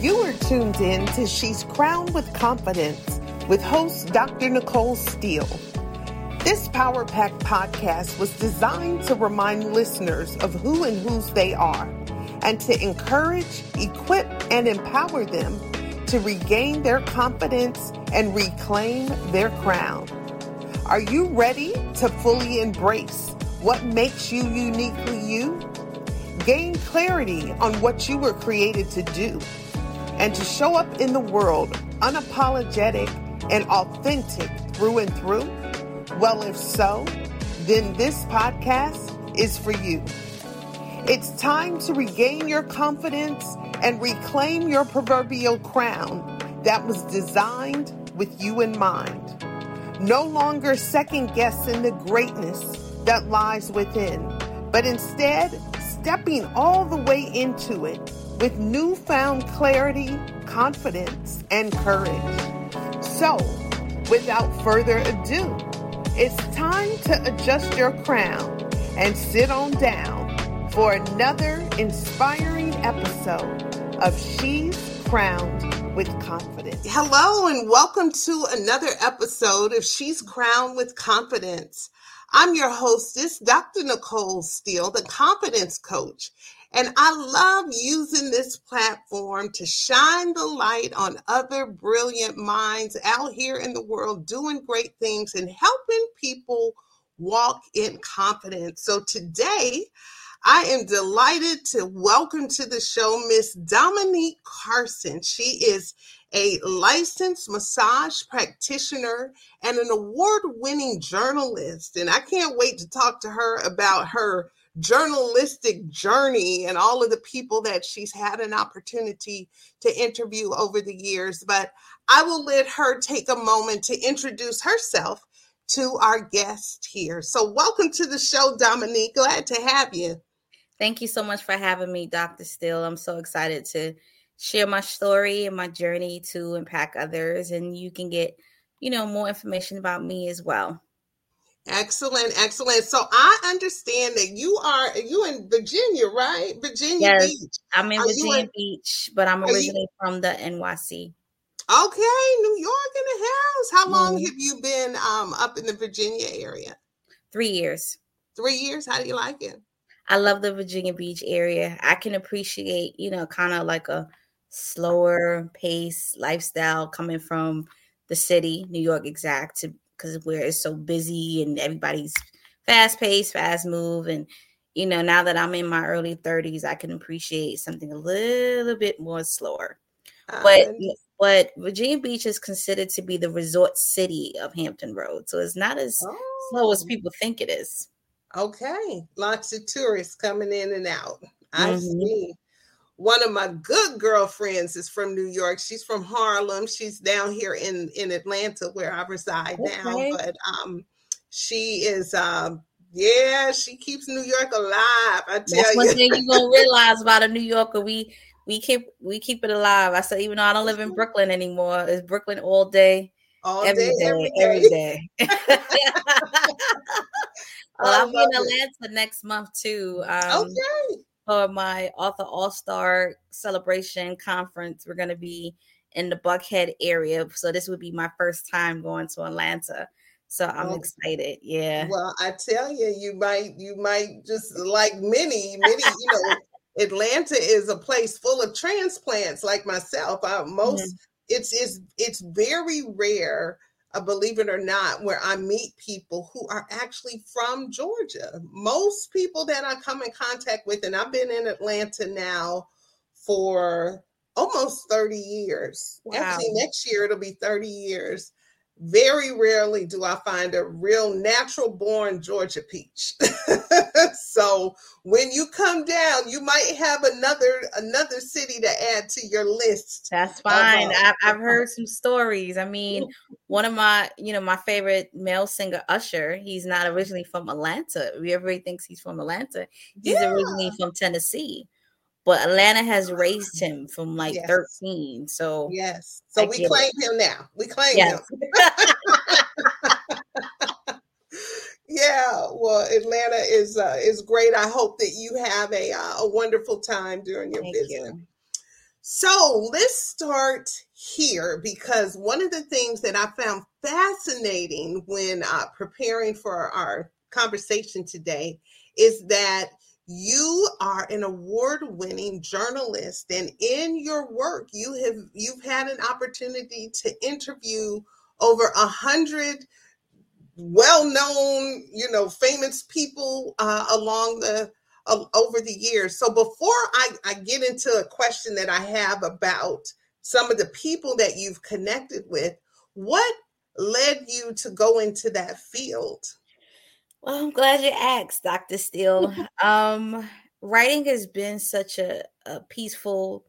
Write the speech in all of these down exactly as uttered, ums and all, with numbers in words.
You are tuned in to She's Crowned With Confidence with host Doctor Nicole Steele. This power-packed podcast was designed to remind listeners of who and whose they are and to encourage, equip, and empower them to regain their confidence and reclaim their crown. Are you ready to fully embrace what makes you uniquely you? Gain clarity on what you were created to do and to show up in the world unapologetic and authentic through and through? Well, if so, then this podcast is for you. It's time to regain your confidence and reclaim your proverbial crown that was designed with you in mind. No longer second-guessing the greatness that lies within, but instead stepping all the way into it with newfound clarity, confidence, and courage. So, without further ado, it's time to adjust your crown and sit on down for another inspiring episode of She's Crowned with Confidence. Hello and welcome to another episode of She's Crowned with Confidence. I'm your hostess, Doctor Nicole Steele, the confidence coach, and I love using this platform to shine the light on other brilliant minds out here in the world doing great things and helping people walk in confidence. So today, I am delighted to welcome to the show Miss Dominique Carson. She is a licensed massage practitioner and an award-winning journalist. And I can't wait to talk to her about her journalistic journey and all of the people that she's had an opportunity to interview over the years. But I will let her take a moment to introduce herself to our guest here. So welcome to the show, Dominique. Glad to have you. Thank you so much for having me, Doctor Steele. I'm so excited to share my story and my journey to impact others. And you can get, you know, more information about me as well. Excellent. Excellent. So I understand that you are, you in Virginia, right? Virginia yes, Beach. I'm in are Virginia in, Beach, but I'm originally you, from the N Y C. Okay. New York in the house. How long mm. have you been um, up in the Virginia area? Three years. Three years. How do you like it? I love the Virginia Beach area. I can appreciate, you know, kind of like a slower pace lifestyle coming from the city, New York exact, because where it's so busy and everybody's fast paced, fast move. And, you know, now that I'm in my early thirties, I can appreciate something a little bit more slower. Um, but but Virginia Beach is considered to be the resort city of Hampton Roads. So it's not as oh. slow as people think it is. Okay. Lots of tourists coming in and out. I mm-hmm. see. One of my good girlfriends is from New York. She's from Harlem. She's down here in, in Atlanta where I reside okay. now. But um, she is, um, yeah, she keeps New York alive. I tell That's you. One thing you're going to realize about a New Yorker. We we keep we keep it alive. I said, even though I don't live in Brooklyn anymore, it's Brooklyn all day, all every day, day, every day. Every day. Well, I'll be in Atlanta it. next month, too. Um, okay. For my Author All-Star Celebration Conference, we're going to be in the Buckhead area. So this would be my first time going to Atlanta. So I'm oh. excited. Yeah. Well, I tell you, you might, you might just like many, many, you know, Atlanta is a place full of transplants like myself. I, most, mm-hmm. it's, it's, it's very rare, uh, believe it or not, where I meet people who are actually from Georgia. Most people that I come in contact with, and I've been in Atlanta now for almost thirty years. Wow. Actually, next year it'll be thirty years. Very rarely do I find a real natural-born Georgia peach. So when you come down, you might have another another city to add to your list. That's fine. Um, I've, I've heard some stories. I mean, one of my, you know, my favorite male singer, Usher, he's not originally from Atlanta. Everybody thinks he's from Atlanta. He's yeah. originally from Tennessee. But Atlanta has raised him from like yes. thirteen. So yes. So I we claim it. him now. We claim yes. him. Yeah, well, Atlanta is uh, is great. I hope that you have a uh, a wonderful time during your Thank visit. You. So let's start here, because one of the things that I found fascinating when uh, preparing for our conversation today is that you are an award-winning journalist, and in your work, you have you've had an opportunity to interview over a hundred well-known, you know, famous people uh, along the uh, over the years. So before I, I get into a question that I have about some of the people that you've connected with, what led you to go into that field? Well, I'm glad you asked, Doctor Steele. Um, writing has been such a, a peaceful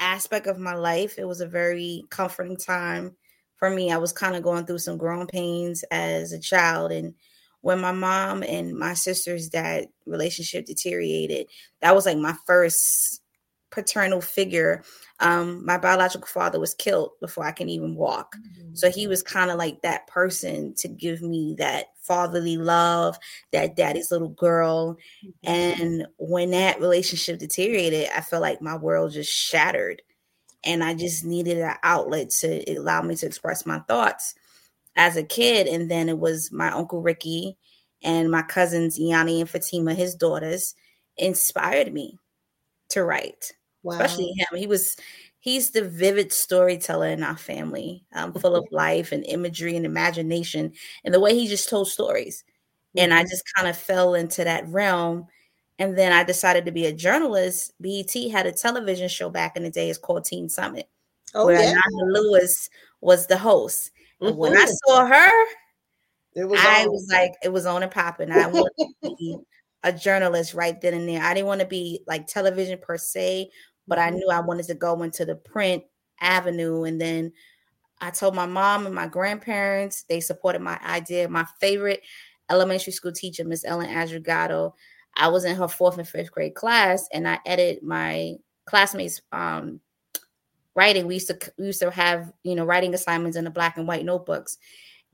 aspect of my life. It was a very comforting time for me. I was kind of going through some growing pains as a child. And when my mom and my sister's dad relationship deteriorated, that was like my first paternal figure. Um, my biological father was killed before I can even walk. Mm-hmm. So he was kind of like that person to give me that fatherly love, that daddy's little girl. Mm-hmm. And when that relationship deteriorated, I felt like my world just shattered. And I just needed an outlet to allow me to express my thoughts as a kid. And then it was my Uncle Ricky and my cousins, Iani and Fatima, his daughters, inspired me to write. Wow. Especially him. He was, he's the vivid storyteller in our family, um, full of life and imagery and imagination and the way he just told stories. Mm-hmm. And I just kind of fell into that realm. And then I decided to be a journalist. B E T had a television show back in the day. It's called Teen Summit, oh, where yeah. Ananda Lewis was the host. Mm-hmm. And when I saw her, it was I on. was like, it was on and popping. I wanted to be a journalist right then and there. I didn't want to be like television per se, but I knew I wanted to go into the print avenue. And then I told my mom and my grandparents. They supported my idea. My favorite elementary school teacher, Miss Ellen Adrigato, I was in her fourth and fifth grade class, and I edited my classmates' um, writing. We used to we used to have, you know, writing assignments in the black and white notebooks.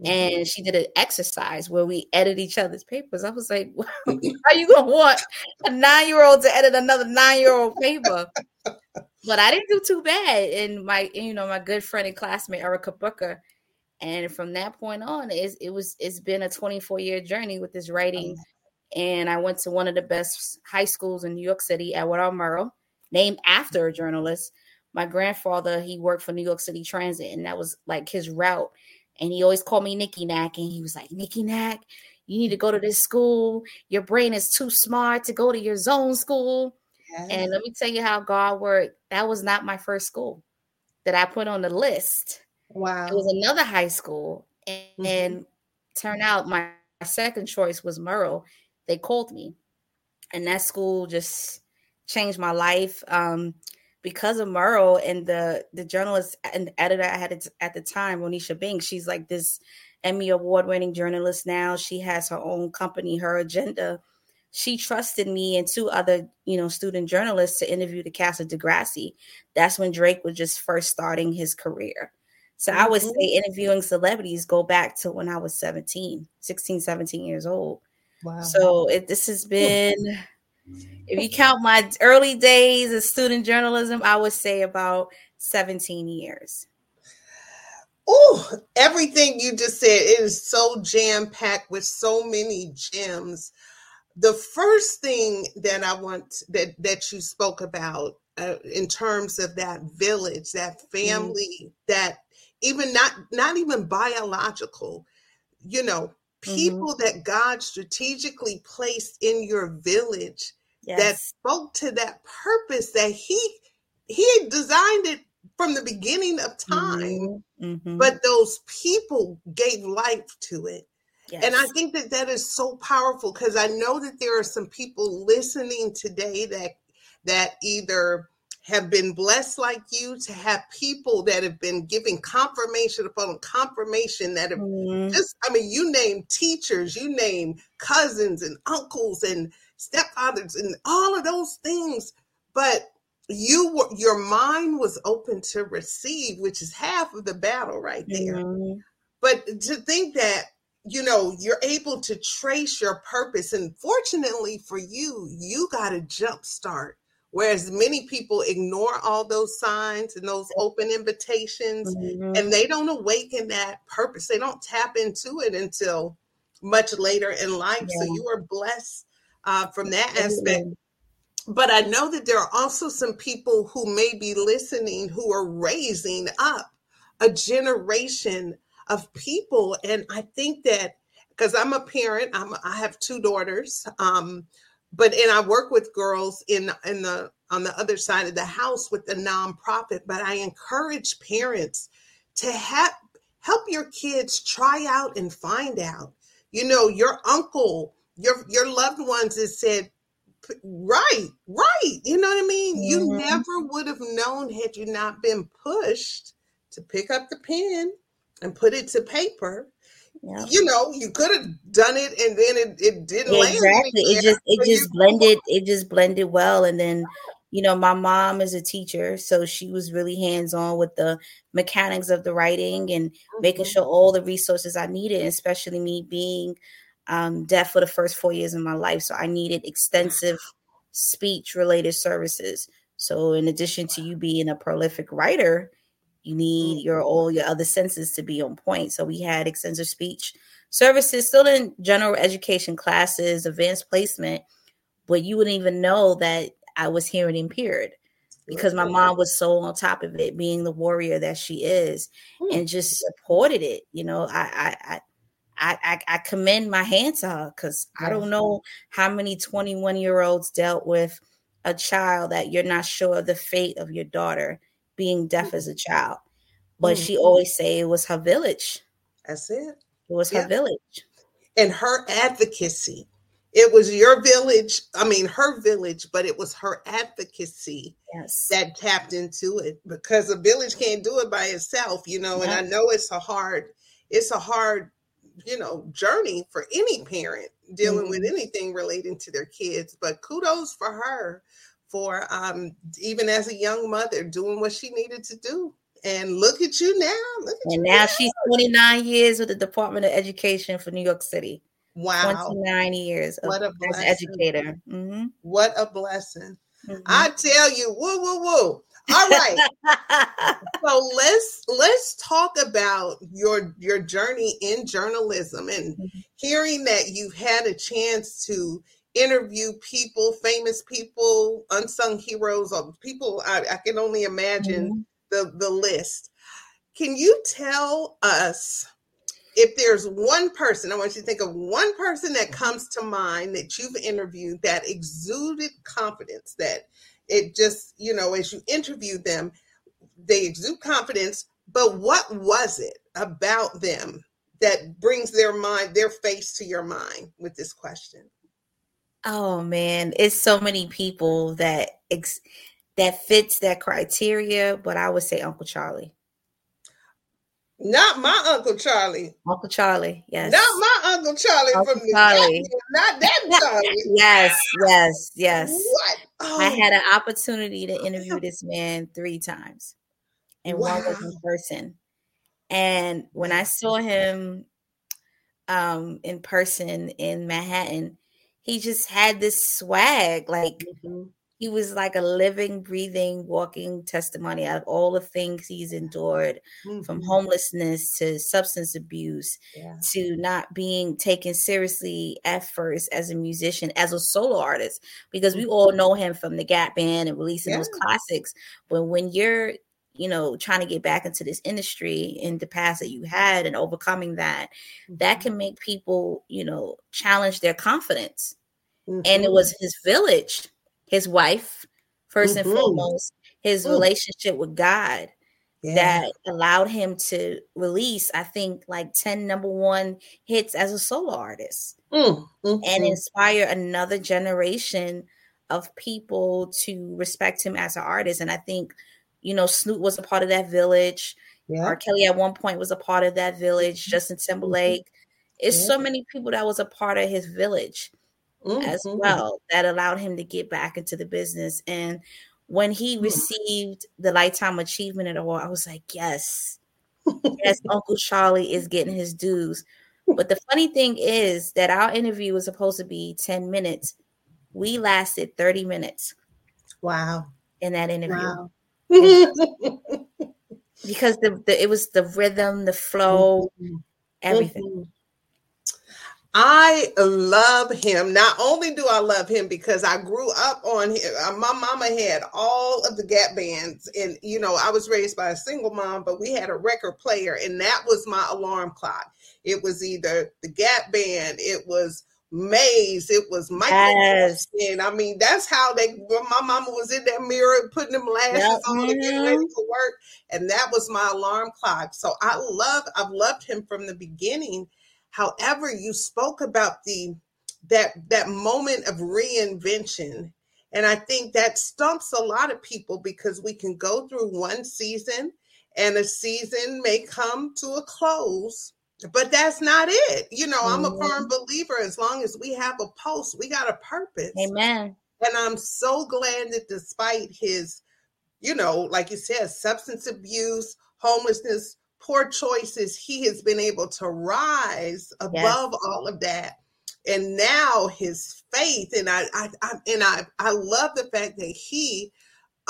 And she did an exercise where we edit each other's papers. I was like, well, how you going to want a nine-year-old to edit another nine-year-old paper? But I didn't do too bad. And my, you know, my good friend and classmate, Erica Booker. And from that point on, it's, it was, it's been a twenty-four year journey with this writing. And I went to one of the best high schools in New York City, Edward R. Murrow, named after a journalist. My grandfather, he worked for New York City Transit, and that was like his route. And he always called me Nicky Knack. And he was like, Nicky Knack, you need to go to this school. Your brain is too smart to go to your zone school. Yes. And let me tell you how God worked. That was not my first school that I put on the list. Wow. It was another high school. And, mm-hmm. and turned out my second choice was Murrow. They called me. And that school just changed my life. Um, Because of Murrow and the, the journalist and editor I had at the time, Ronisha Bing, she's like this Emmy award-winning journalist now. She has her own company, Her Agenda. She trusted me and two other, you know, student journalists to interview the cast of Degrassi. That's when Drake was just first starting his career. So mm-hmm. I would say interviewing celebrities go back to when I was seventeen, sixteen, seventeen years old. Wow. So it, this has been... If you count my early days of student journalism, I would say about seventeen years. Oh, everything you just said, it is so jam-packed with so many gems. The first thing that I want that, that you spoke about uh, in terms of that village, that family, mm-hmm. that even not, not even biological, you know, people mm-hmm. that God strategically placed in your village. Yes. That spoke to that purpose that he he designed it from the beginning of time, mm-hmm. but those people gave life to it. Yes. And I think that that is so powerful, because I know that there are some people listening today that that either have been blessed like you to have people that have been giving confirmation upon confirmation that have mm-hmm. just, I mean, you name teachers, you name cousins and uncles and stepfathers and all of those things, but you were, your mind was open to receive, which is half of the battle right there. Mm-hmm. But to think that, you know, you're able to trace your purpose, and fortunately for you, you got a jump start Whereas many people ignore all those signs and those open invitations, mm-hmm. and they don't awaken that purpose. They don't tap into it until much later in life. Yeah. So you are blessed uh, from that aspect. Mm-hmm. But I know that there are also some people who may be listening who are raising up a generation of people. And I think that, because I'm a parent, I'm, I have two daughters, um, But and I work with girls in in the on the other side of the house with the nonprofit. But I encourage parents to help help your kids try out and find out. You know, your uncle, your your loved ones that said, right, right. You know what I mean? Mm-hmm. You never would have known had you not been pushed to pick up the pen and put it to paper. Yeah. You know, you could have done it, and then it, it didn't yeah, land. Exactly, it just it just blended. It just blended well, and then, you know, my mom is a teacher, so she was really hands on with the mechanics of the writing and mm-hmm. making sure all the resources I needed, especially me being um, deaf for the first four years of my life. So I needed extensive speech related services. So in addition to you being a prolific writer, you need your all your other senses to be on point. So we had extensive speech services, still in general education classes, advanced placement, but you wouldn't even know that I was hearing impaired because my mom was so on top of it, being the warrior that she is, and just supported it. You know, I I I I, I commend my hand to her because I don't know how many twenty-one-year-olds dealt with a child that you're not sure of the fate of your daughter being deaf as a child, but mm-hmm. she always say it was her village. That's it. It was yeah. her village. And her advocacy. It was your village. I mean, her village, but it was her advocacy yes. that tapped into it, because a village can't do it by itself, you know, yeah. and I know it's a hard, it's a hard, you know, journey for any parent dealing mm-hmm. with anything relating to their kids, but kudos for her for um, even as a young mother, doing what she needed to do. And look at you now. Look at and you now, now she's twenty-nine years with the Department of Education for New York City. Wow. twenty-nine years of, what a as an educator. Mm-hmm. What a blessing. Mm-hmm. I tell you, woo, woo, woo. All right. So let's let's talk about your, your journey in journalism and mm-hmm. hearing that you've had a chance to interview people, famous people, unsung heroes, or people, I, I can only imagine mm-hmm. the, the list. Can you tell us if there's one person, I want you to think of one person that comes to mind that you've interviewed that exuded confidence, that it just, you know, as you interview them, they exude confidence, but what was it about them that brings their mind, their face to your mind with this question? Oh man, it's so many people that ex- that fits that criteria, but I would say Uncle Charlie. Not my Uncle Charlie. Uncle Charlie, yes. Not my Uncle Charlie Uncle from Charlie. The Not that Charlie. Yes, yes, yes. What? Oh. I had an opportunity to interview this man three times, and wow. one was in person. And when I saw him um, in person in Manhattan, he just had this swag, like mm-hmm. he was like a living, breathing, walking testimony of all the things he's endured, mm-hmm. from homelessness to substance abuse yeah. to not being taken seriously at first as a musician, as a solo artist, because we all know him from the Gap Band and releasing yeah. those classics. But when you're, you know, trying to get back into this industry in the past that you had and overcoming that, that can make people, you know, challenge their confidence. Mm-hmm. And it was his village, his wife, first mm-hmm. and foremost, his mm-hmm. relationship with God yeah. that allowed him to release, I think, like ten number one hits as a solo artist mm-hmm. and inspire another generation of people to respect him as an artist. And I think, you know, Snoop was a part of that village. Yeah. R. Kelly at one point was a part of that village. Justin Timberlake. It's yeah. so many people that was a part of his village mm-hmm. as well that allowed him to get back into the business. And when he received the Lifetime Achievement Award, I was like, yes, yes, Uncle Charlie is getting his dues. But the funny thing is that our interview was supposed to be ten minutes. We lasted thirty minutes. Wow. In that interview. Wow. Because the, the it was the rhythm, the flow, mm-hmm. everything. Mm-hmm. I love him. Not only do I love him because I grew up on him. My mama had all of the Gap Bands, and you know, I was raised by a single mom, but we had a record player, and that was my alarm clock. It was either the Gap Band, it was Maze, it was Michael. Yes. And I mean, that's how they, when my mama was in that mirror putting them lashes yep. on and getting ready for work, and that was my alarm clock. So I love, I've loved him from the beginning. However, you spoke about the that that moment of reinvention, and I think that stumps a lot of people because we can go through one season and a season may come to a close, but that's not it. You know, I'm a firm believer as long as we have a pulse, we got a purpose. Amen. And I'm so glad that despite his, you know, like you said, substance abuse, homelessness, poor choices, he has been able to rise above yes. all of that. And now his faith, and I, I, I and I, I love the fact that he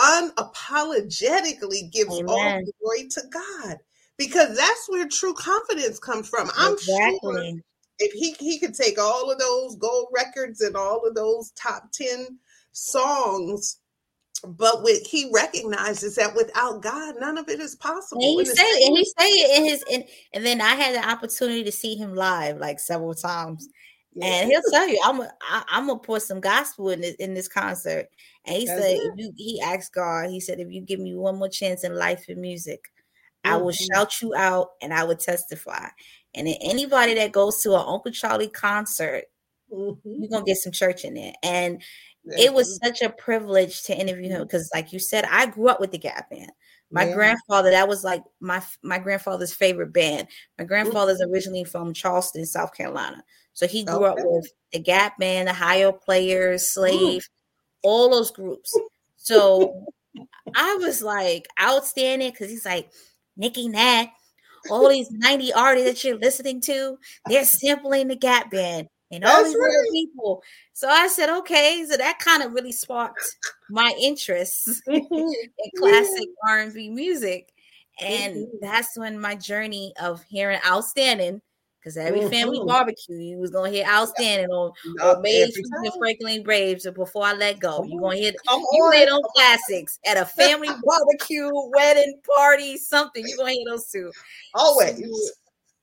unapologetically gives Amen. All glory to God, because that's where true confidence comes from. I'm exactly. sure if he, he could take all of those gold records and all of those top ten songs, but with, he recognizes that without God, none of it is possible. And he say it, and he say it in his, and, and then I had the opportunity to see him live like several times, yeah. and he'll tell you, "I'm a, I, I'm gonna pour some gospel in this in this concert." And he That's said, if you, he asked God, he said, "If you give me one more chance in life and music, mm-hmm. I will shout you out and I will testify." And then anybody that goes to an Uncle Charlie concert, mm-hmm. you're gonna get some church in there, and. It was such a privilege to interview him because, like you said, I grew up with the Gap Band. My yeah. grandfather, that was like my my grandfather's favorite band. My grandfather's originally from Charleston, South Carolina. So he grew okay. up with the Gap Band, Ohio Players, Slave, Ooh. All those groups. So I was like outstanding because he's like, Nicki Nat, all these ninety artists that you're listening to, they're sampling the Gap Band. And all That's these right. other people. So I said, okay. So that kind of really sparked my interest in classic yeah. R and B music. And mm-hmm. that's when my journey of hearing Outstanding, because every mm-hmm. family barbecue, you was going to hear Outstanding or, or Maze from the Franklin Braves or Before I Let Go. You're going to hear you play those classics at a family barbecue, wedding, party, something. You're going to hear those two. Always.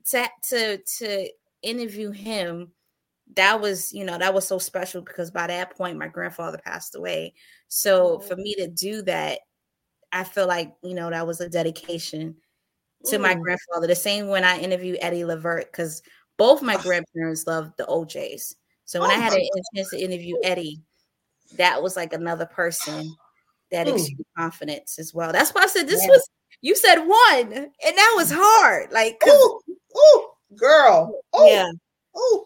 So, to, to, to interview him, that was, you know, that was so special because by that point, my grandfather passed away. So for me to do that, I feel like, you know, that was a dedication to mm. my grandfather. The same when I interviewed Eddie Levert, because both my grandparents loved the O Js. So when oh I had an chance to interview Eddie, that was like another person that mm. exuded confidence as well. That's why I said this yeah. was, you said one, and that was hard. Like, ooh, ooh, girl. Ooh, yeah. Ooh.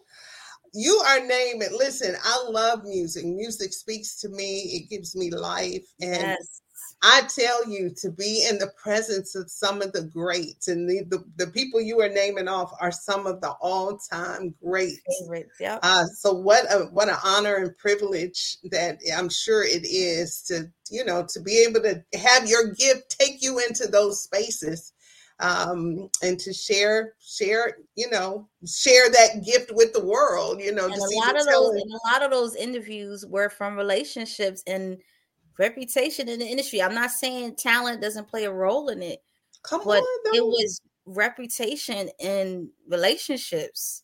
You are named it. Listen, I love music. Music speaks to me. It gives me life. And yes. I tell you, to be in the presence of some of the greats, and the, the, the people you are naming off are some of the all-time greats. Favorites, yep. uh, so what a what an honor and privilege that I'm sure it is to, you know, to be able to have your gift take you into those spaces. Um, and to share, share, you know, share that gift with the world, you know. And a lot of those, and a lot of those interviews were from relationships and reputation in the industry. I'm not saying talent doesn't play a role in it, Come but on, it was reputation and relationships.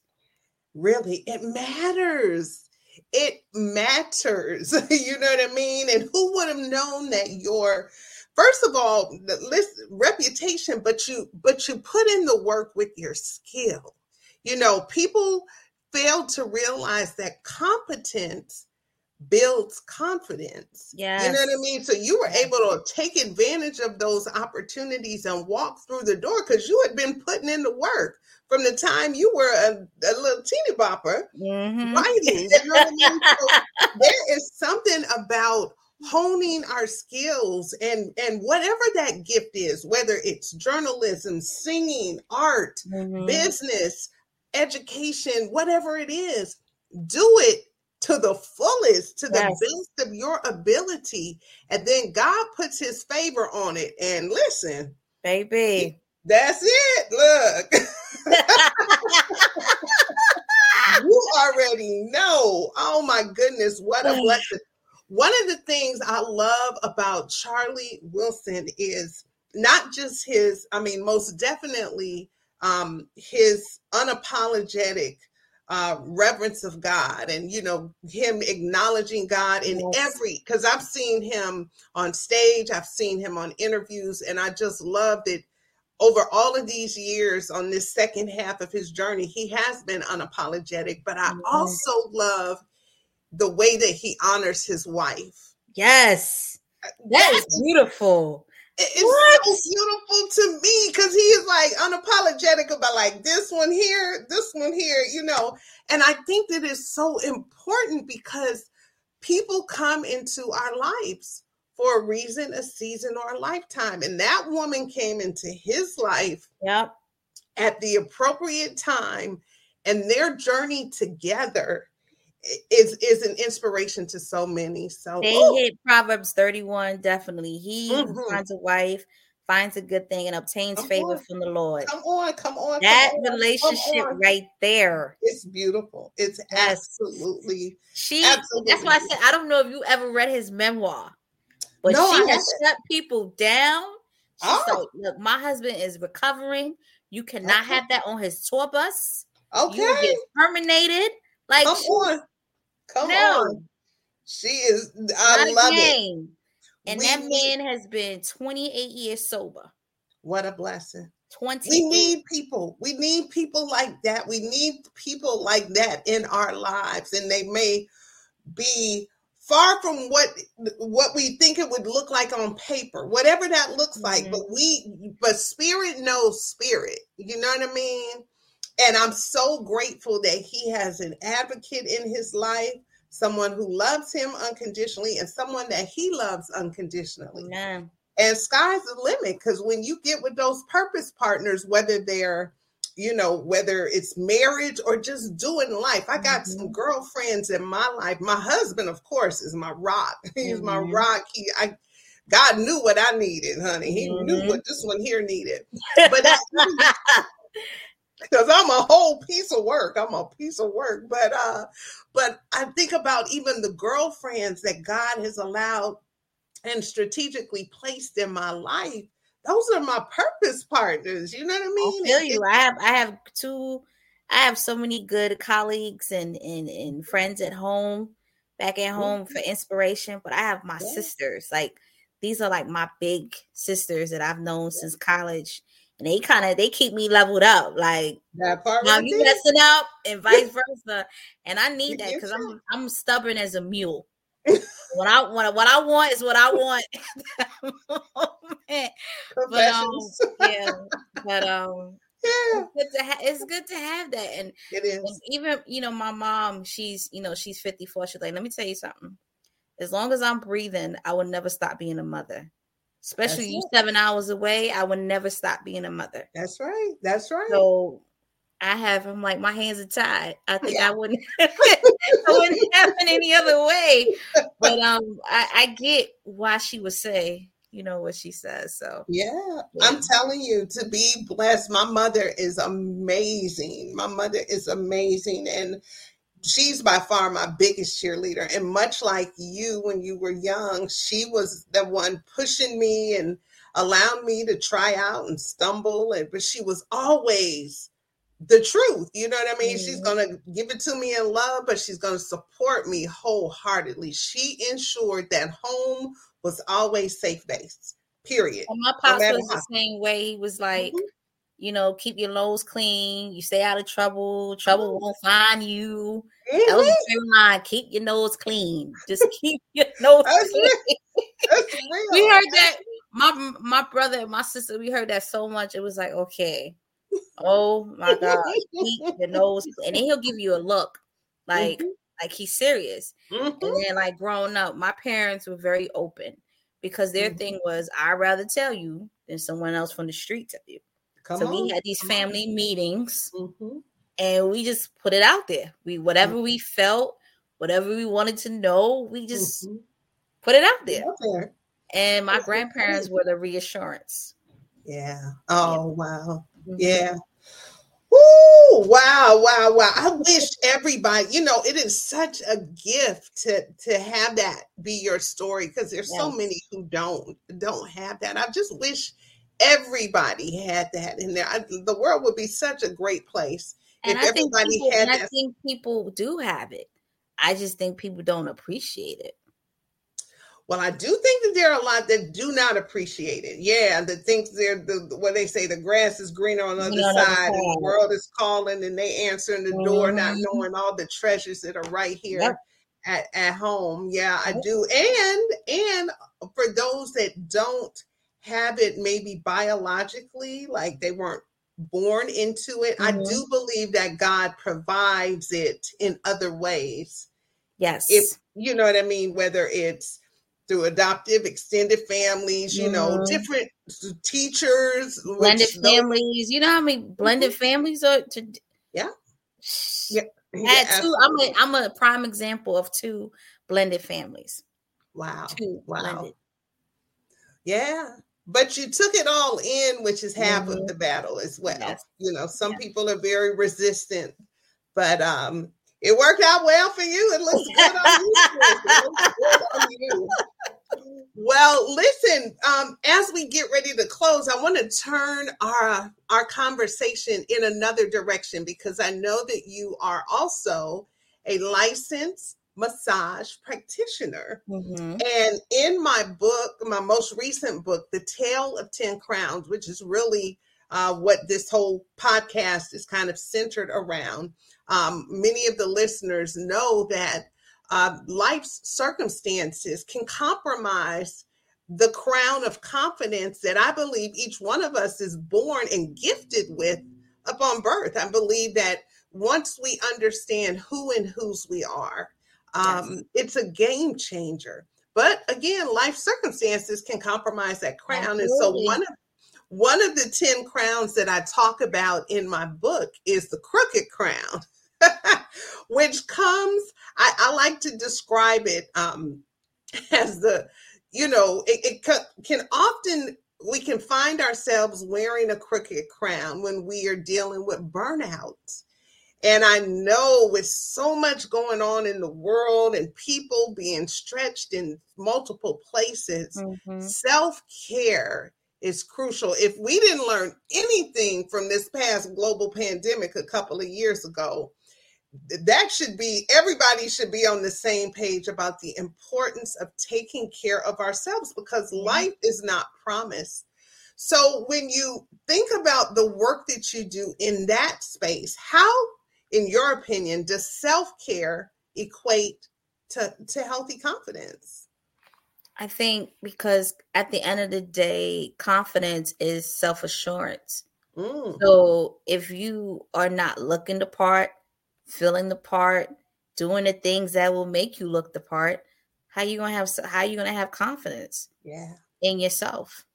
Really, it matters. It matters. You know what I mean? And who would have known that your First of all, the list, reputation, but you but you put in the work with your skill. You know, people fail to realize that competence builds confidence. Yes. You know what I mean? So you were able to take advantage of those opportunities and walk through the door because you had been putting in the work from the time you were a, a little teeny bopper mm-hmm. writing. You know what I mean? So there is something about honing our skills and and whatever that gift is, whether it's journalism, singing, art, mm-hmm. business, education, whatever it is, do it to the fullest, to yes. the best of your ability. And then God puts his favor on it. And listen, baby, that's it. Look. You already know. Oh my goodness, what a blessing. One of the things I love about Charlie Wilson is not just his, I mean, most definitely um, his unapologetic uh, reverence of God, and, you know, him acknowledging God in yes. every, because I've seen him on stage, I've seen him on interviews, and I just loved it. Over all of these years, on this second half of his journey, he has been unapologetic, but I mm-hmm. also love the way that he honors his wife. Yes. That yes. is beautiful. It's what? So beautiful to me, because he is like unapologetic about like this one here, this one here, you know. And I think that is so important because people come into our lives for a reason, a season, or a lifetime. And that woman came into his life yep. at the appropriate time, and their journey together is, is an inspiration to so many. So they ooh. hit Proverbs thirty-one, definitely. He mm-hmm. finds a wife, finds a good thing, and obtains come favor on. From the Lord. Come on, come on. That come on, relationship on. Right there. It's beautiful. It's yes. absolutely. She. Absolutely. That's why I said, I don't know if you ever read his memoir. But no, she has shut people down. She's oh. like, look, my husband is recovering. You cannot okay. have that on his tour bus. Okay. You get terminated. Like, come on. Come no. on. She is, I not love it. And we that need, man has been twenty-eight years sober. What a blessing. twenty. We need people. We need people like that. We need people like that in our lives. And they may be far from what what we think it would look like on paper, whatever that looks like, mm-hmm. but we, but spirit knows spirit, you know what I mean? And I'm so grateful that he has an advocate in his life, someone who loves him unconditionally and someone that he loves unconditionally. Yeah. And sky's the limit, because when you get with those purpose partners, whether they're, you know, whether it's marriage or just doing life. I got mm-hmm. some girlfriends in my life. My husband, of course, is my rock. He's mm-hmm. my rock. He, I, God knew what I needed, honey. He mm-hmm. knew what this one here needed. But because I'm a whole piece of work. I'm a piece of work. But, uh, but I think about even the girlfriends that God has allowed and strategically placed in my life. Those are my purpose partners. You know what I mean? I feel you. I have, I have two, I have so many good colleagues and, and, and friends at home, back at home mm-hmm. for inspiration, but I have my yeah. sisters. Like, these are like my big sisters that I've known yeah. since college, and they kind of, they keep me leveled up. Like, Mom, right you messing up and vice versa. And I need that because I'm, I'm stubborn as a mule. What I want, what I want is what I want. Oh, man. But um, yeah, but um, yeah. It's good to ha- it's good to have that, and it is. And even you know, my mom, she's you know, she's fifty-four. She's like, let me tell you something. As long as I'm breathing, I will never stop being a mother. Especially That's you right. seven hours away, I will never stop being a mother. That's right. That's right. So I have, I'm like, my hands are tied. I think yeah. I wouldn't, it wouldn't happen any other way. But um, I, I get why she would say, you know, what she says. So yeah, yeah, I'm telling you, to be blessed. My mother is amazing. My mother is amazing. And she's by far my biggest cheerleader. And much like you, when you were young, she was the one pushing me and allowed me to try out and stumble. And but she was always the truth, you know what I mean? Mm-hmm. She's going to give it to me in love, but she's going to support me wholeheartedly. She ensured that home was always safe-based, period. And my pops no was the how. same way. He was like, mm-hmm. you know, keep your nose clean. You stay out of trouble. Trouble mm-hmm. won't find you. Mm-hmm. That was the same line. Keep your nose clean. Just keep your nose That's clean. Real. That's real. We heard that. My, my brother and my sister, we heard that so much. It was like, okay. Oh my God! Keep your nose, and then he'll give you a look, like mm-hmm. like he's serious. Mm-hmm. And then, like growing up, my parents were very open because their mm-hmm. thing was, I'd rather tell you than someone else from the street tell you. Come so on. We had these Come family on. meetings, mm-hmm. and we just put it out there. We whatever mm-hmm. we felt, whatever we wanted to know, we just mm-hmm. put it out there. Okay. And my grandparents were the reassurance. Yeah. Oh, wow. Mm-hmm. Yeah. Ooh, wow, wow, wow. I wish everybody, you know, it is such a gift to, to have that be your story, because there's yes. so many who don't, don't have that. I just wish everybody had that in there. I, the world would be such a great place and if I everybody think people, had that. I think people do have it. I just think people don't appreciate it. Well, I do think that there are a lot that do not appreciate it. Yeah, that think they're the, what they say, the grass is greener on the other yeah, side, and the world is calling, and they answering the mm-hmm. door, not knowing all the treasures that are right here yep. at, at home. Yeah, yep. I do. And and for those that don't have it, maybe biologically, like they weren't born into it, mm-hmm. I do believe that God provides it in other ways. Yes, if you know what I mean, whether it's through adoptive, extended families, you know, mm. different teachers. Blended those, families. You know how many blended mm-hmm. families are? To, yeah. yeah. I had two, I'm, a, I'm a prime example of two blended families. Wow. Two wow. blended. Yeah. But you took it all in, which is half mm-hmm. of the battle as well. Yes. You know, some yes. people are very resistant, but um, it worked out well for you. It looks good on you. It looks good on you. Well, listen, um, as we get ready to close, I want to turn our our conversation in another direction, because I know that you are also a licensed massage practitioner. Mm-hmm. And in my book, my most recent book, The Tale of Ten Crowns, which is really uh, what this whole podcast is kind of centered around, um, many of the listeners know that Uh, life's circumstances can compromise the crown of confidence that I believe each one of us is born and gifted with upon birth. I believe that once we understand who and whose we are, um, yes. it's a game changer. But again, life circumstances can compromise that crown. Absolutely. And so one of one of the ten crowns that I talk about in my book is the crooked crown. Which comes, I, I like to describe it um, as the, you know, it, it can often, we can find ourselves wearing a crooked crown when we are dealing with burnout. And I know with so much going on in the world and people being stretched in multiple places, mm-hmm. self-care is crucial. If we didn't learn anything from this past global pandemic a couple of years ago, that should be, everybody should be on the same page about the importance of taking care of ourselves, because life is not promised. So when you think about the work that you do in that space, how, in your opinion, does self-care equate to, to healthy confidence? I think because at the end of the day, confidence is self-assurance. Mm. So if you are not looking the part, feeling the part, doing the things that will make you look the part, how you gonna have how you gonna have confidence yeah. in yourself?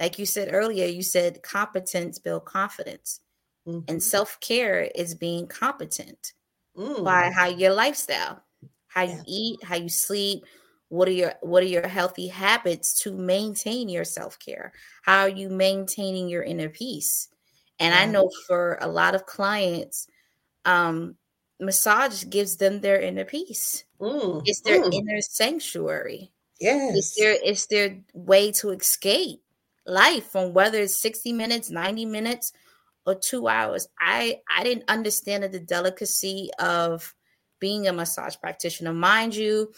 Like you said earlier, you said competence builds confidence, mm-hmm. and self-care is being competent mm. by how your lifestyle, how yeah. you eat, how you sleep, what are your what are your healthy habits to maintain your self-care? How are you maintaining your inner peace? And mm-hmm. I know for a lot of clients, um, massage gives them their inner peace. Mm, it's their mm. inner sanctuary. Yes. It's their, it's their way to escape life from whether it's sixty minutes, ninety minutes, or two hours. I, I didn't understand the delicacy of being a massage practitioner. Mind you,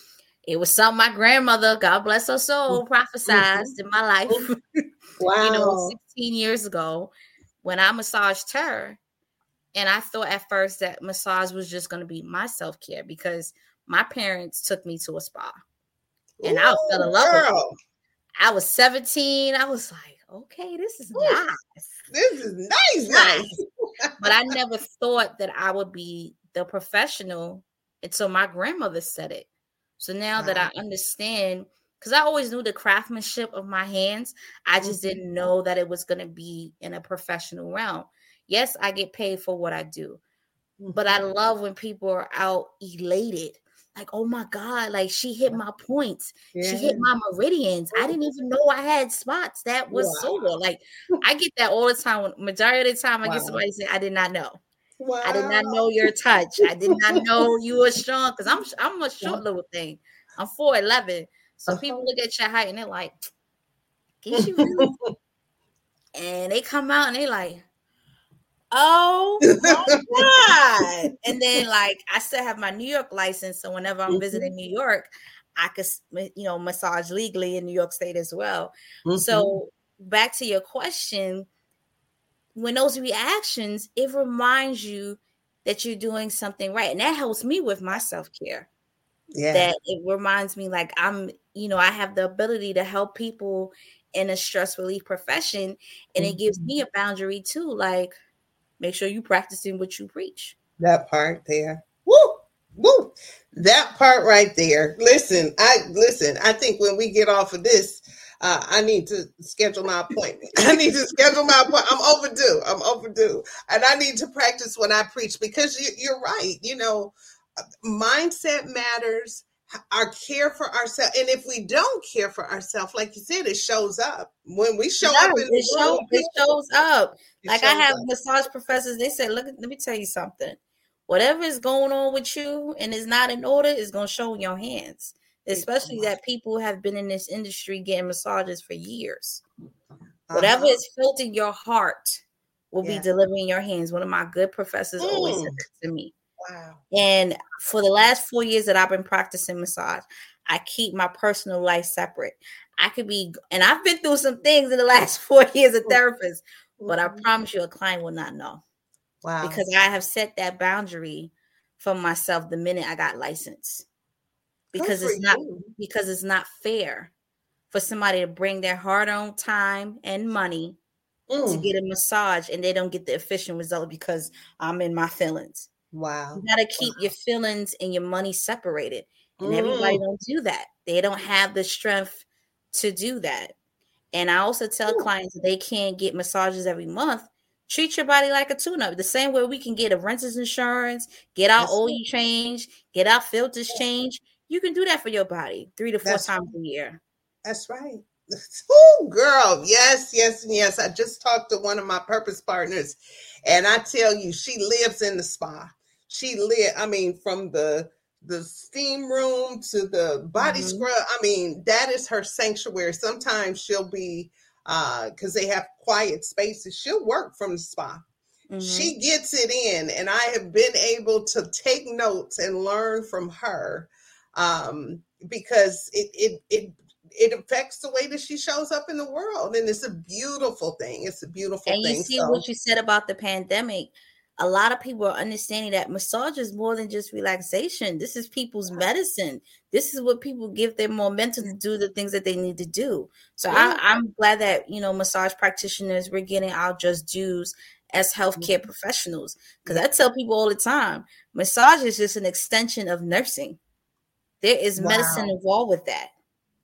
it was something my grandmother, God bless her soul, prophesied in my life. Wow. You know, sixteen years ago when I massaged her. And I thought at first that massage was just going to be my self-care, because my parents took me to a spa and Ooh, I fell in love girl. with it. I was seventeen. I was like, okay, this is Ooh, nice. This is nice. nice. But I never thought that I would be the professional until my grandmother said it. So now wow. that I understand, because I always knew the craftsmanship of my hands, I just mm-hmm. didn't know that it was going to be in a professional realm. Yes, I get paid for what I do, but I love when people are out elated like, oh my God, like she hit my points. Yeah. She hit my meridians. I didn't even know I had spots that was wow. sore. Like I get that all the time. Majority of the time I wow. get somebody saying, I did not know. Wow. I did not know your touch. I did not know you were strong. Cause I'm, I'm a short little thing. I'm four eleven. So uh-huh. people look at your height and they're like, can she really? And they come out and they like, oh my God. And then like, I still have my New York license. So whenever I'm mm-hmm. visiting New York, I could, you know, massage legally in New York State as well. Mm-hmm. So back to your question, when those reactions, it reminds you that you're doing something right. And that helps me with my self-care. Yeah. That it reminds me like I'm, you know, I have the ability to help people in a stress relief profession. And mm-hmm. it gives me a boundary too. Like, make sure you're practicing what you preach. That part there. Woo! Woo! That part right there. Listen, I listen, I think when we get off of this, Uh, I need to schedule my appointment. I need to schedule my appointment. I'm overdue. I'm overdue. And I need to practice what I preach because you, you're right. You know, mindset matters, our care for ourselves. And if we don't care for ourselves, like you said, it shows up. When we show no, up. In it, the show, room, it shows up. It like shows I have up. Massage professors. They said, look, let me tell you something. Whatever is going on with you and is not in order is going to show in your hands. Especially that people have been in this industry getting massages for years. Uh-huh. Whatever is felt in your heart will yeah. be delivered in your hands. One of my good professors mm. always said that to me. Wow. And for the last four years that I've been practicing massage, I keep my personal life separate. I could be, and I've been through some things in the last four years as a therapist, mm-hmm. but I promise you a client will not know. Wow. Because I have set that boundary for myself the minute I got licensed. Because it's not you. because it's not fair for somebody to bring their hard-earned time and money mm. to get a massage and they don't get the efficient result because I'm in my feelings. Wow. You gotta keep wow. your feelings and your money separated. And mm. everybody don't do that. They don't have the strength to do that. And I also tell mm. clients that they can't get massages every month. Treat your body like a tune-up. The same way we can get a renter's insurance, get our That's oil it. change, get our filters yeah. changed. You can do that for your body three to four That's times right. a year. That's right. Oh, girl. Yes, yes, and yes. I just talked to one of my purpose partners, and I tell you, she lives in the spa. She live, I mean, from the the steam room to the body mm-hmm. scrub. I mean, that is her sanctuary. Sometimes she'll be, uh, because they have quiet spaces, she'll work from the spa. Mm-hmm. She gets it in, and I have been able to take notes and learn from her. Um, because it, it, it, it affects the way that she shows up in the world. And it's a beautiful thing. It's a beautiful thing. And you thing, see so. What you said about the pandemic. A lot of people are understanding that massage is more than just relaxation. This is people's medicine. This is what people give their momentum to do the things that they need to do. So yeah. I, I'm glad that, you know, massage practitioners, we're getting our just dues as healthcare mm-hmm. professionals. Because I tell people all the time, massage is just an extension of nursing. There is medicine wow. involved with that.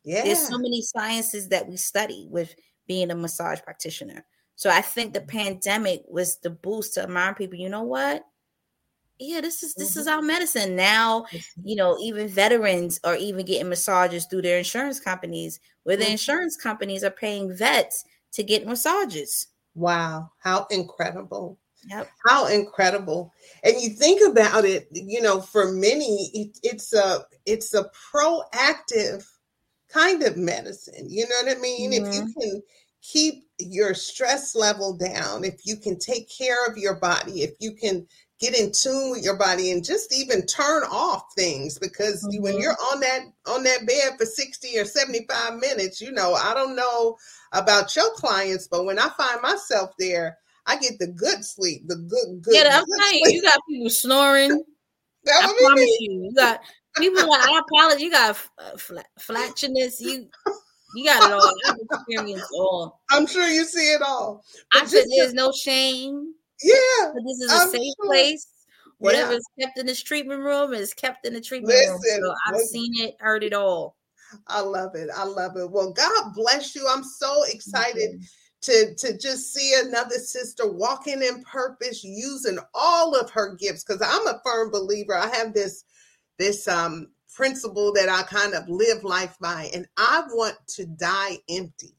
Yeah. There's so many sciences that we study with being a massage practitioner. So I think the pandemic was the boost to remind people, you know what? Yeah, this is this mm-hmm. is our medicine. Now, you know, even veterans are even getting massages through their insurance companies, where mm-hmm. the insurance companies are paying vets to get massages. Wow, how incredible. Yep. How incredible. And you think about it, you know, for many, it, it's a it's a proactive kind of medicine. You know what I mean? Mm-hmm. If you can keep your stress level down, if you can take care of your body, if you can get in tune with your body and just even turn off things, because mm-hmm. when you're on that on that bed for sixty or seventy-five minutes, you know, I don't know about your clients, but when I find myself there, I get the good sleep, the good, good. Yeah, I'm saying you got people snoring. That I promise you, you got people like I apologize. You got uh, flat, flatulence. You, you got it all. I've experienced all. I'm sure you see it all. But I said there's no shame. Yeah, but this is a I'm safe sure. place. Whatever yeah. is kept in this treatment room is kept in the treatment listen, room. So I've listen. seen it, heard it all. I love it. I love it. Well, God bless you. I'm so excited. Mm-hmm. To, to just see another sister walking in purpose, using all of her gifts. Because I'm a firm believer. I have this, this um, principle that I kind of live life by, and I want to die empty.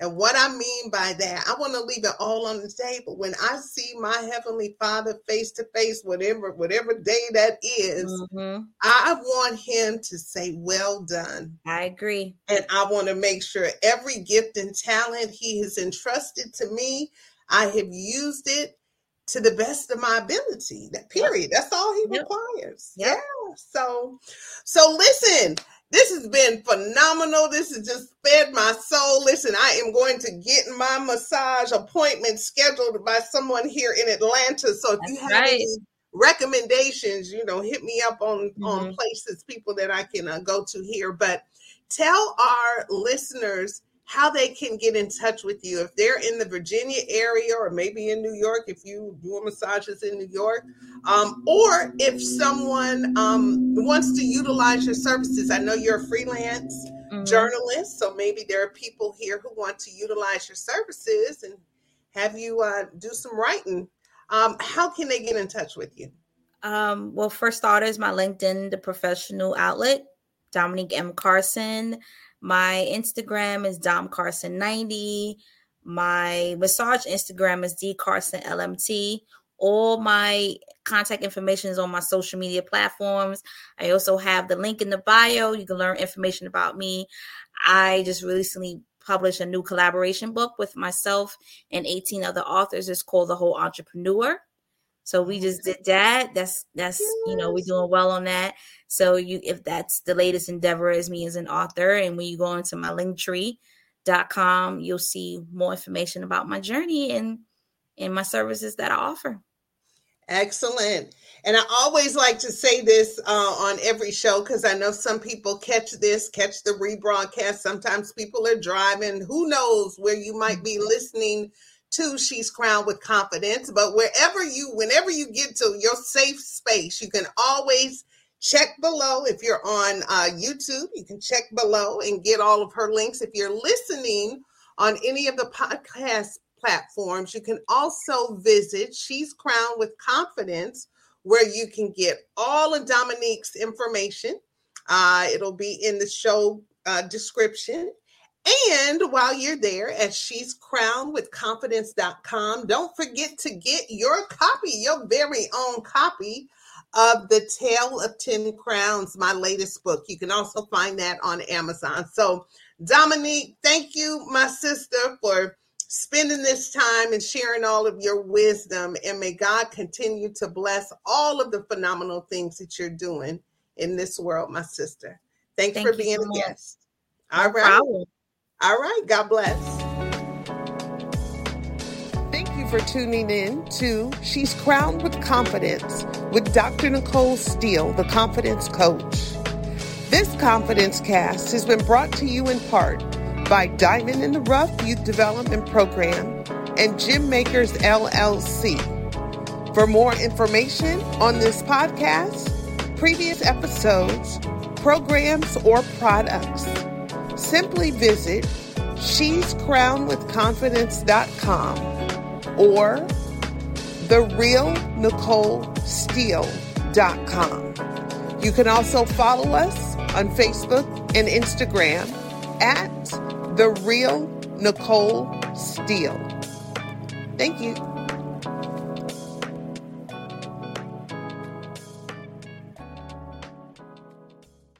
And what I mean by that, I want to leave it all on the table. When I see my Heavenly Father face to face, whatever whatever day that is, mm-hmm. I want him to say, well done. I agree. And I want to make sure every gift and talent he has entrusted to me, I have used it to the best of my ability. That period. That's all he yep. requires. Yep. Yeah. So, so listen. This has been phenomenal. This has just fed my soul. Listen, I am going to get my massage appointment scheduled by someone here in Atlanta. So if That's you have right. any recommendations, you know, hit me up on, mm-hmm. on places, people that I can uh, go to here. But tell our listeners how they can get in touch with you. If they're in the Virginia area or maybe in New York, if you do massages in New York, um, or if someone um, wants to utilize your services. I know you're a freelance mm-hmm. journalist, so maybe there are people here who want to utilize your services and have you uh, do some writing. Um, how can they get in touch with you? Um, well, for starters, my LinkedIn, the professional outlet, Dominique M. Carson. My Instagram is Dom Carson ninety. My massage Instagram is D Carson L M T. All my contact information is on my social media platforms. I also have the link in the bio. You can learn information about me. I just recently published a new collaboration book with myself and eighteen other authors. It's called The Whole Entrepreneur. So we just did that. That's, that's, you know, we're doing well on that. So you, if that's the latest endeavor is me as an author, and when you go into my linktree dot com, you'll see more information about my journey and, and my services that I offer. Excellent. And I always like to say this uh, on every show, because I know some people catch this, catch the rebroadcast. Sometimes people are driving. Who knows where you might be listening to She's Crowned with Confidence, but wherever you, whenever you get to your safe space, you can always check below. If you're on uh, YouTube, you can check below and get all of her links. If you're listening on any of the podcast platforms, you can also visit She's Crowned with Confidence, where you can get all of Dominique's information. Uh, it'll be in the show uh, description. And while you're there at She's Crowned with Confidence dot com, don't forget to get your copy, your very own copy of The Tale of Ten Crowns, my latest book. You can also find that on Amazon. So, Dominique, thank you, my sister, for spending this time and sharing all of your wisdom. And may God continue to bless all of the phenomenal things that you're doing in this world, my sister. Thanks thank for being so a much. Guest. All right. Problem. All right. God bless. Thank you for tuning in to She's Crowned with Confidence with Doctor Nicole Steele, the Confidence Coach. This Confidence Cast has been brought to you in part by Diamond in the Rough Youth Development Program and Gym Makers L L C. For more information on this podcast, previous episodes, programs, or products, simply visit she's crowned with confidence dot com or the real nicole steele dot com. You can also follow us on Facebook and Instagram at The Real Nicole Steele. Thank you.